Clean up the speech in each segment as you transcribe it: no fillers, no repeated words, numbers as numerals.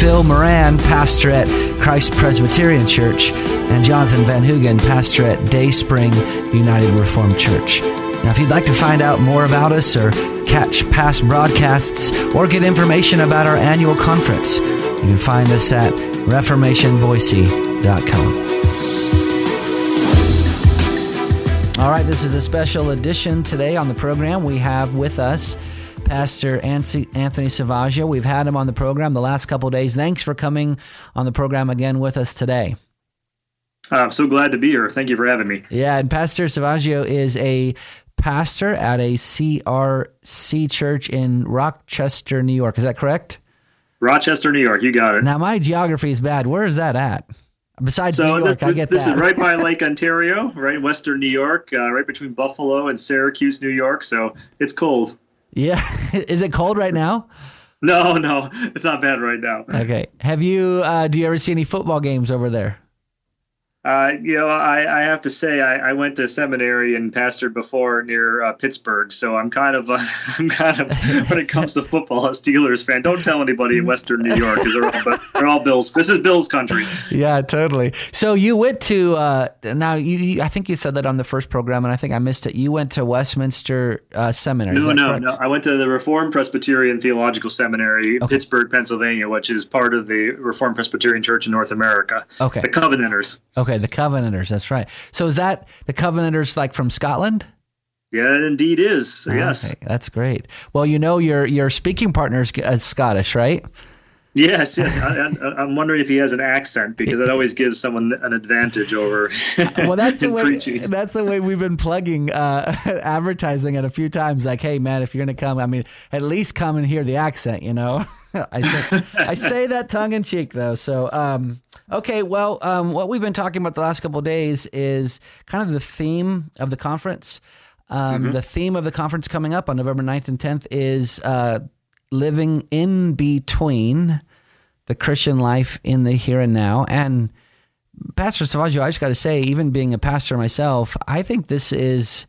Phil Moran, pastor at Christ Presbyterian Church, and Jonathan Van Hugan, pastor at Day Spring United Reformed Church. Now, if you'd like to find out more about us or catch past broadcasts or get information about our annual conference, you can find us at reformationvoicey.com. All right, this is a special edition today on the program. We have with us Pastor Anthony Selvaggio. We've had him on the program the last couple of days. Thanks for coming on the program again with us today. I'm so glad to be here. Thank you for having me. Yeah, and Pastor Selvaggio is a pastor at a CRC church in Rochester, New York. Is that correct? Rochester, New York. You got it. Now, my geography is bad. Where is that at? Besides New York, I get this that. This is right by Lake Ontario, right in western New York, right between Buffalo and Syracuse, New York. So it's cold. Yeah. Is it cold right now? No. It's not bad right now. Okay. Have you, do you ever see any football games over there? I have to say I went to seminary and pastored before near Pittsburgh, so I'm kind of when it comes to football, a Steelers fan. Don't tell anybody in Western New York because they're all Bills. This is Bills country. Yeah, totally. So you went to I think you said that on the first program, and I think I missed it. You went to Westminster Seminary. No. I went to the Reformed Presbyterian Theological Seminary, okay. Pittsburgh, Pennsylvania, which is part of the Reformed Presbyterian Church in North America. Okay, the Covenanters. Okay. The Covenanters. That's right. So is that the Covenanters like from Scotland? Yeah, it indeed is. Yes. Okay, that's great. Well, you know, your speaking partner is Scottish, right? Yes. I'm wondering if he has an accent because it always gives someone an advantage over. Well, that's the way we've been plugging advertising it a few times. Like, hey, man, if you're going to come, I mean, at least come and hear the accent, you know. I say that tongue in cheek, though. So, okay, well, what we've been talking about the last couple of days is kind of the theme of the conference. The theme of the conference coming up on November 9th and 10th is living in between the Christian life in the here and now. And Pastor Selvaggio, I just got to say, even being a pastor myself, I think it's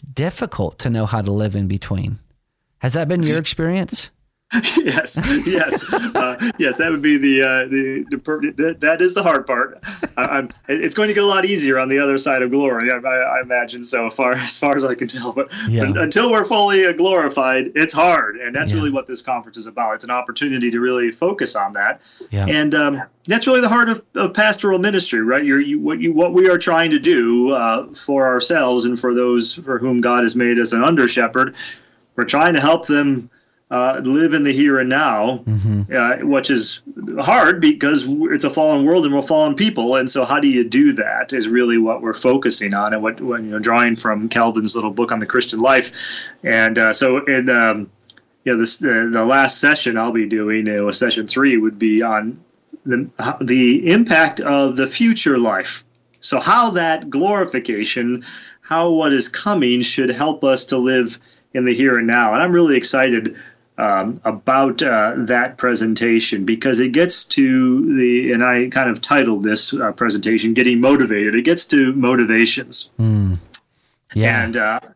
difficult to know how to live in between. Has that been your experience? Yes. Yes, that would be that is the hard part. It's going to get a lot easier on the other side of glory, I imagine, so as far as I can tell. But until we're fully glorified, it's hard, and that's really what this conference is about. It's an opportunity to really focus on that, and that's really the heart of pastoral ministry, right? What we are trying to do for ourselves and for those for whom God has made us an under-shepherd, we're trying to help them live in the here and now, which is hard because it's a fallen world and we're fallen people. And so how do you do that is really what we're focusing on and what drawing from Calvin's little book on the Christian life. And the last session I'll be doing, session 3, would be on the impact of the future life. So how that glorification, how what is coming should help us to live in the here and now. And I'm really excited about that presentation because it gets to and I kind of titled this presentation, Getting Motivated. It gets to motivations. And I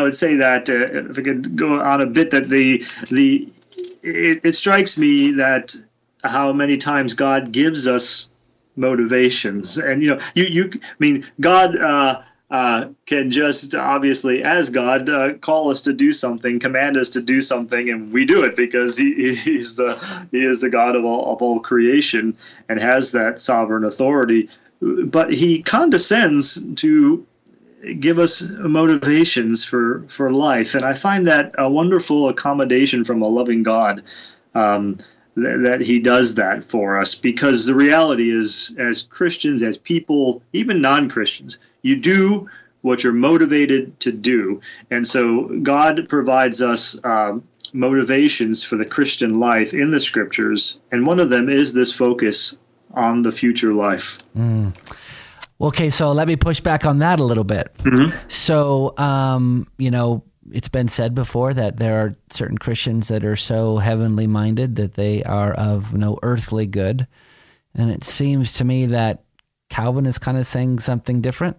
would say that if I could go on a bit, that it strikes me that how many times God gives us motivations. And, God, can just obviously, as God, call us to do something, command us to do something, and we do it because He is the God of all creation and has that sovereign authority. But He condescends to give us motivations for life, and I find that a wonderful accommodation from a loving God. That He does that for us, because the reality is, as Christians, as people, even non-Christians, you do what you're motivated to do. And so God provides us motivations for the Christian life in the Scriptures, and one of them is this focus on the future life. Well, okay, so let me push back on that a little bit. Mm-hmm. So, you know, it's been said before that there are certain Christians that are so heavenly minded that they are of no earthly good. And it seems to me that Calvin is kind of saying something different.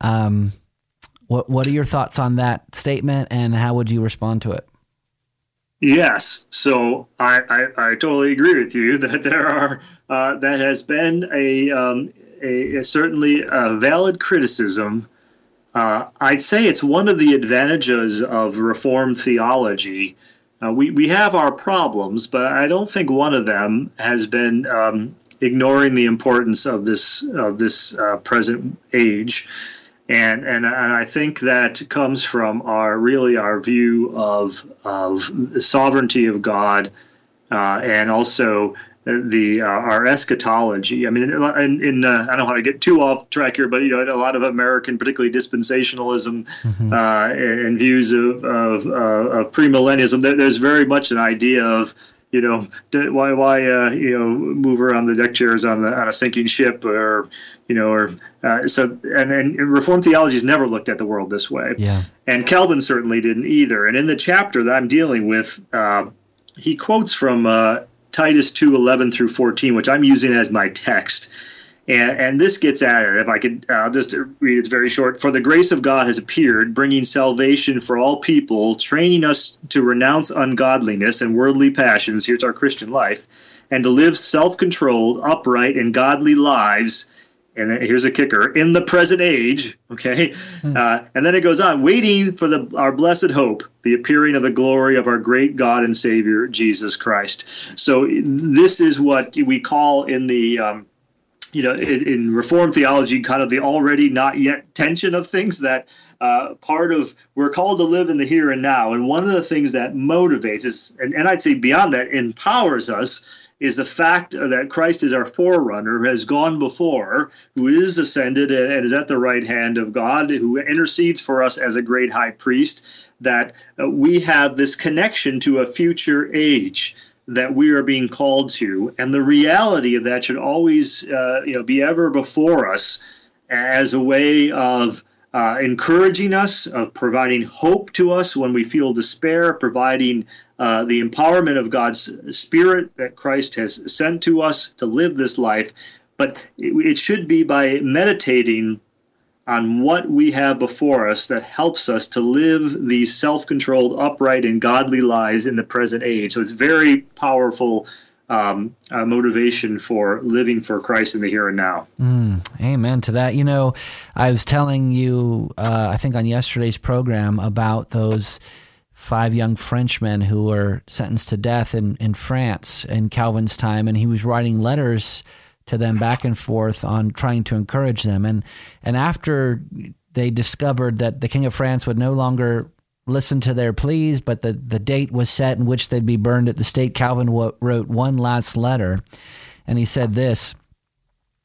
What are your thoughts on that statement, and how would you respond to it? Yes, so I totally agree with you that there are that has been a certainly a valid criticism. I'd say it's one of the advantages of Reformed theology. We have our problems, but I don't think one of them has been ignoring the importance of this present age. And I think that comes from our view of the sovereignty of God, and also our eschatology. I mean, in I don't want to get too off track here, but you know, in a lot of American, particularly dispensationalism, mm-hmm. And views of premillennialism, there's very much an idea of, you know, why you know, move around the deck chairs on a sinking ship, or you know, or so. And Reformed theology has never looked at the world this way, yeah. And Calvin certainly didn't either. And in the chapter that I'm dealing with, he quotes from Titus 2:11 through 14, which I'm using as my text. And this gets at it. If I could just read, it's very short. For the grace of God has appeared, bringing salvation for all people, training us to renounce ungodliness and worldly passions. Here's our Christian life. And to live self-controlled, upright, and godly lives. And then, here's a kicker. In the present age, okay? And then it goes on. Waiting for our blessed hope, the appearing of the glory of our great God and Savior, Jesus Christ. So this is what we call in the... you know, in Reformed theology, kind of the already not yet tension of things, that part of we're called to live in the here and now. And one of the things that motivates us, and I'd say beyond that, empowers us, is the fact that Christ is our forerunner, who has gone before, who is ascended and is at the right hand of God, who intercedes for us as a great high priest, that we have this connection to a future age that we are being called to, and the reality of that should always, you know, be ever before us as a way of encouraging us, of providing hope to us when we feel despair, providing the empowerment of God's Spirit that Christ has sent to us to live this life. But it should be by meditating on what we have before us that helps us to live these self-controlled, upright, and godly lives in the present age. So it's very powerful motivation for living for Christ in the here and now. Amen to that. You know, I was telling you, I think on yesterday's program, about those 5 young Frenchmen who were sentenced to death in France in Calvin's time, and he was writing letters to them back and forth on trying to encourage them. And after they discovered that the King of France would no longer listen to their pleas, but the date was set in which they'd be burned at the stake, Calvin wrote one last letter, and he said this: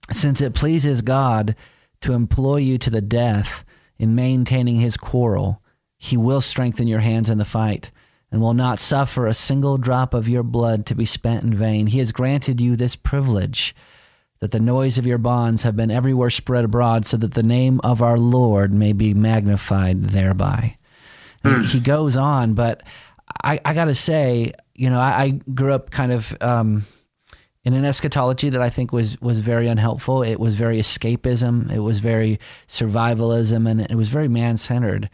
"Since it pleases God to employ you to the death in maintaining his quarrel, he will strengthen your hands in the fight, and will not suffer a single drop of your blood to be spent in vain. He has granted you this privilege, that the noise of your bonds have been everywhere spread abroad, so that the name of our Lord may be magnified thereby." And he goes on, but I got to say, you know, I grew up kind of in an eschatology that I think was very unhelpful. It was very escapism. It was very survivalism, and it was very man-centered.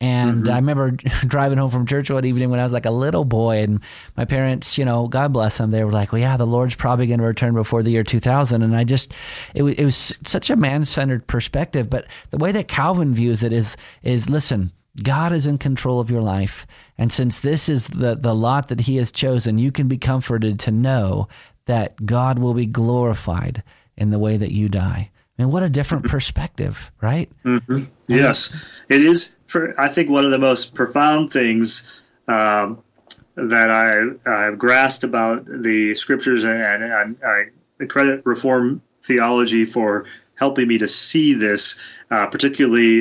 And I remember driving home from church one evening when I was like a little boy, and my parents, you know, God bless them, they were like, "Well, yeah, the Lord's probably going to return before the year 2000. And I just, it was such a man-centered perspective. But the way that Calvin views it is listen, God is in control of your life. And since this is the lot that he has chosen, you can be comforted to know that God will be glorified in the way that you die. I mean, what a different perspective, right? Mm-hmm. Yes, it is. I think one of the most profound things that I've grasped about the scriptures, and I credit Reformed theology for helping me to see this, particularly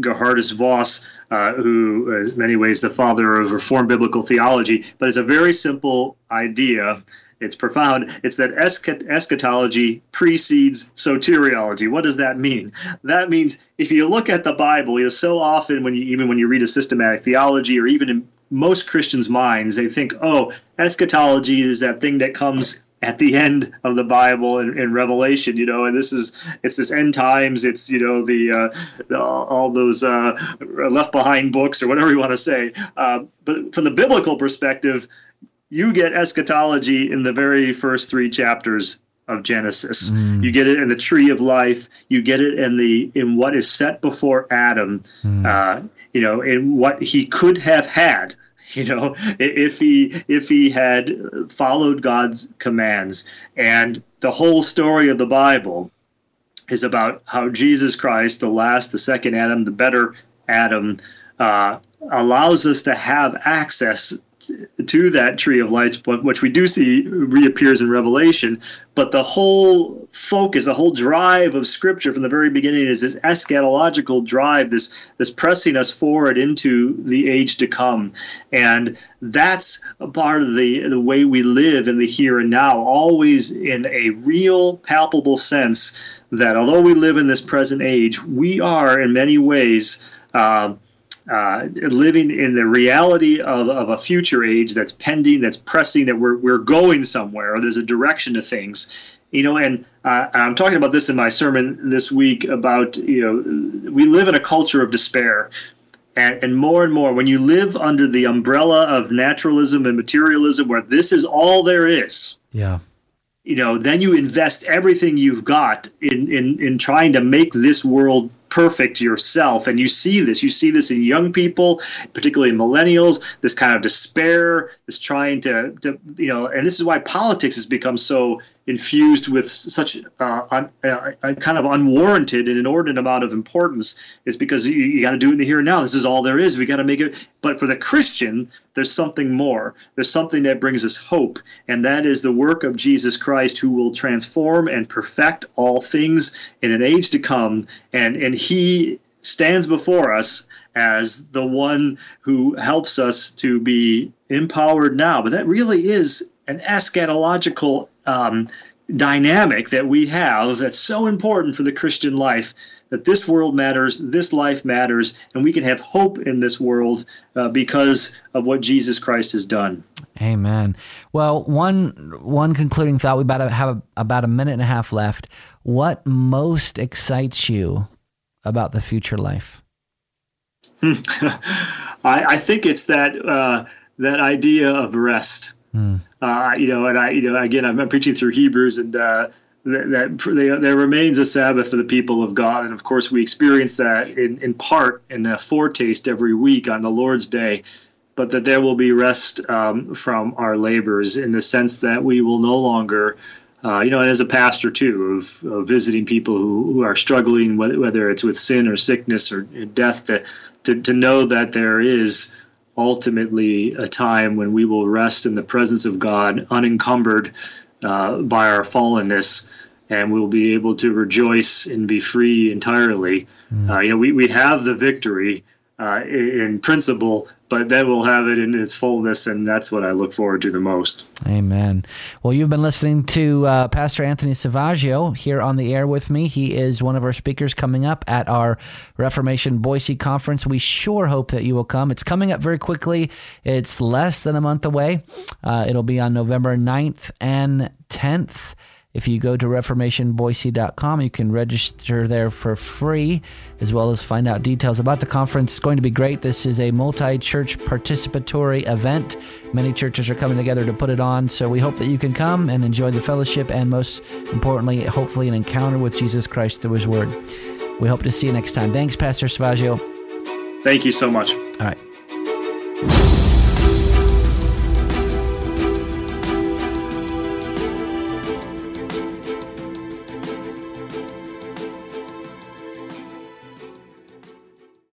Gerhardus Vos, who is in many ways the father of Reformed biblical theology, but it's a very simple idea it's profound. It's that eschatology precedes soteriology. What does that mean? That means if you look at the Bible, you know, so often when you read a systematic theology, or even in most Christians' minds, they think, oh, eschatology is that thing that comes at the end of the Bible in Revelation, you know, and it's this end times, it's, you know, all those left behind books or whatever you want to say. But from the biblical perspective, you get eschatology in the very first three chapters of Genesis. Mm. You get it in the tree of life. You get it in what is set before Adam, you know, in what he could have had. You know, if he had followed God's commands. And the whole story of the Bible is about how Jesus Christ, the second Adam, the better Adam, allows us to have access to that tree of life, which we do see reappears in Revelation. But the whole focus, the whole drive of Scripture from the very beginning is this eschatological drive, this pressing us forward into the age to come. And that's a part of the way we live in the here and now, always in a real, palpable sense that although we live in this present age, we are in many ways living in the reality of a future age that's pending, that's pressing, that we're going somewhere, or there's a direction to things, you know. And I'm talking about this in my sermon this week about, you know, we live in a culture of despair, and more when you live under the umbrella of naturalism and materialism, where this is all there is. Yeah. You know, then you invest everything you've got in trying to make this world perfect yourself. And you see this in young people, particularly in millennials, this kind of despair, this trying to you know, and this is why politics has become so infused with such a kind of unwarranted and inordinate amount of importance, is because you got to do it in the here and now. This is all there is. We got to make it. But for the Christian, there's something more. There's something that brings us hope, and that is the work of Jesus Christ, who will transform and perfect all things in an age to come. And he stands before us as the one who helps us to be empowered now. But that really is an eschatological dynamic that we have that's so important for the Christian life, that this world matters, this life matters, and we can have hope in this world because of what Jesus Christ has done. Amen. Well, one concluding thought. We have about a minute and a half left. What most excites you about the future life? I think it's that idea of rest. You know, and I, you know, again, I'm preaching through Hebrews, and that there remains a Sabbath for the people of God. And of course, we experience that in part in a foretaste every week on the Lord's Day, but that there will be rest from our labors, in the sense that we will no longer, you know, and as a pastor too, of visiting people who are struggling, whether it's with sin or sickness or death, to know that there is ultimately a time when we will rest in the presence of God, unencumbered by our fallenness, and we'll be able to rejoice and be free entirely. You know, we have the victory in principle, but then we'll have it in its fullness, and that's what I look forward to the most. Amen. Well, you've been listening to Pastor Anthony Selvaggio here on the air with me. He is one of our speakers coming up at our Reformation Boise Conference. We sure hope that you will come. It's coming up very quickly. It's less than a month away. It'll be on November 9th and 10th. If you go to reformationboise.com, you can register there for free, as well as find out details about the conference. It's going to be great. This is a multi-church participatory event. Many churches are coming together to put it on, so we hope that you can come and enjoy the fellowship, and most importantly, hopefully an encounter with Jesus Christ through his word. We hope to see you next time. Thanks, Pastor Selvaggio. Thank you so much. All right.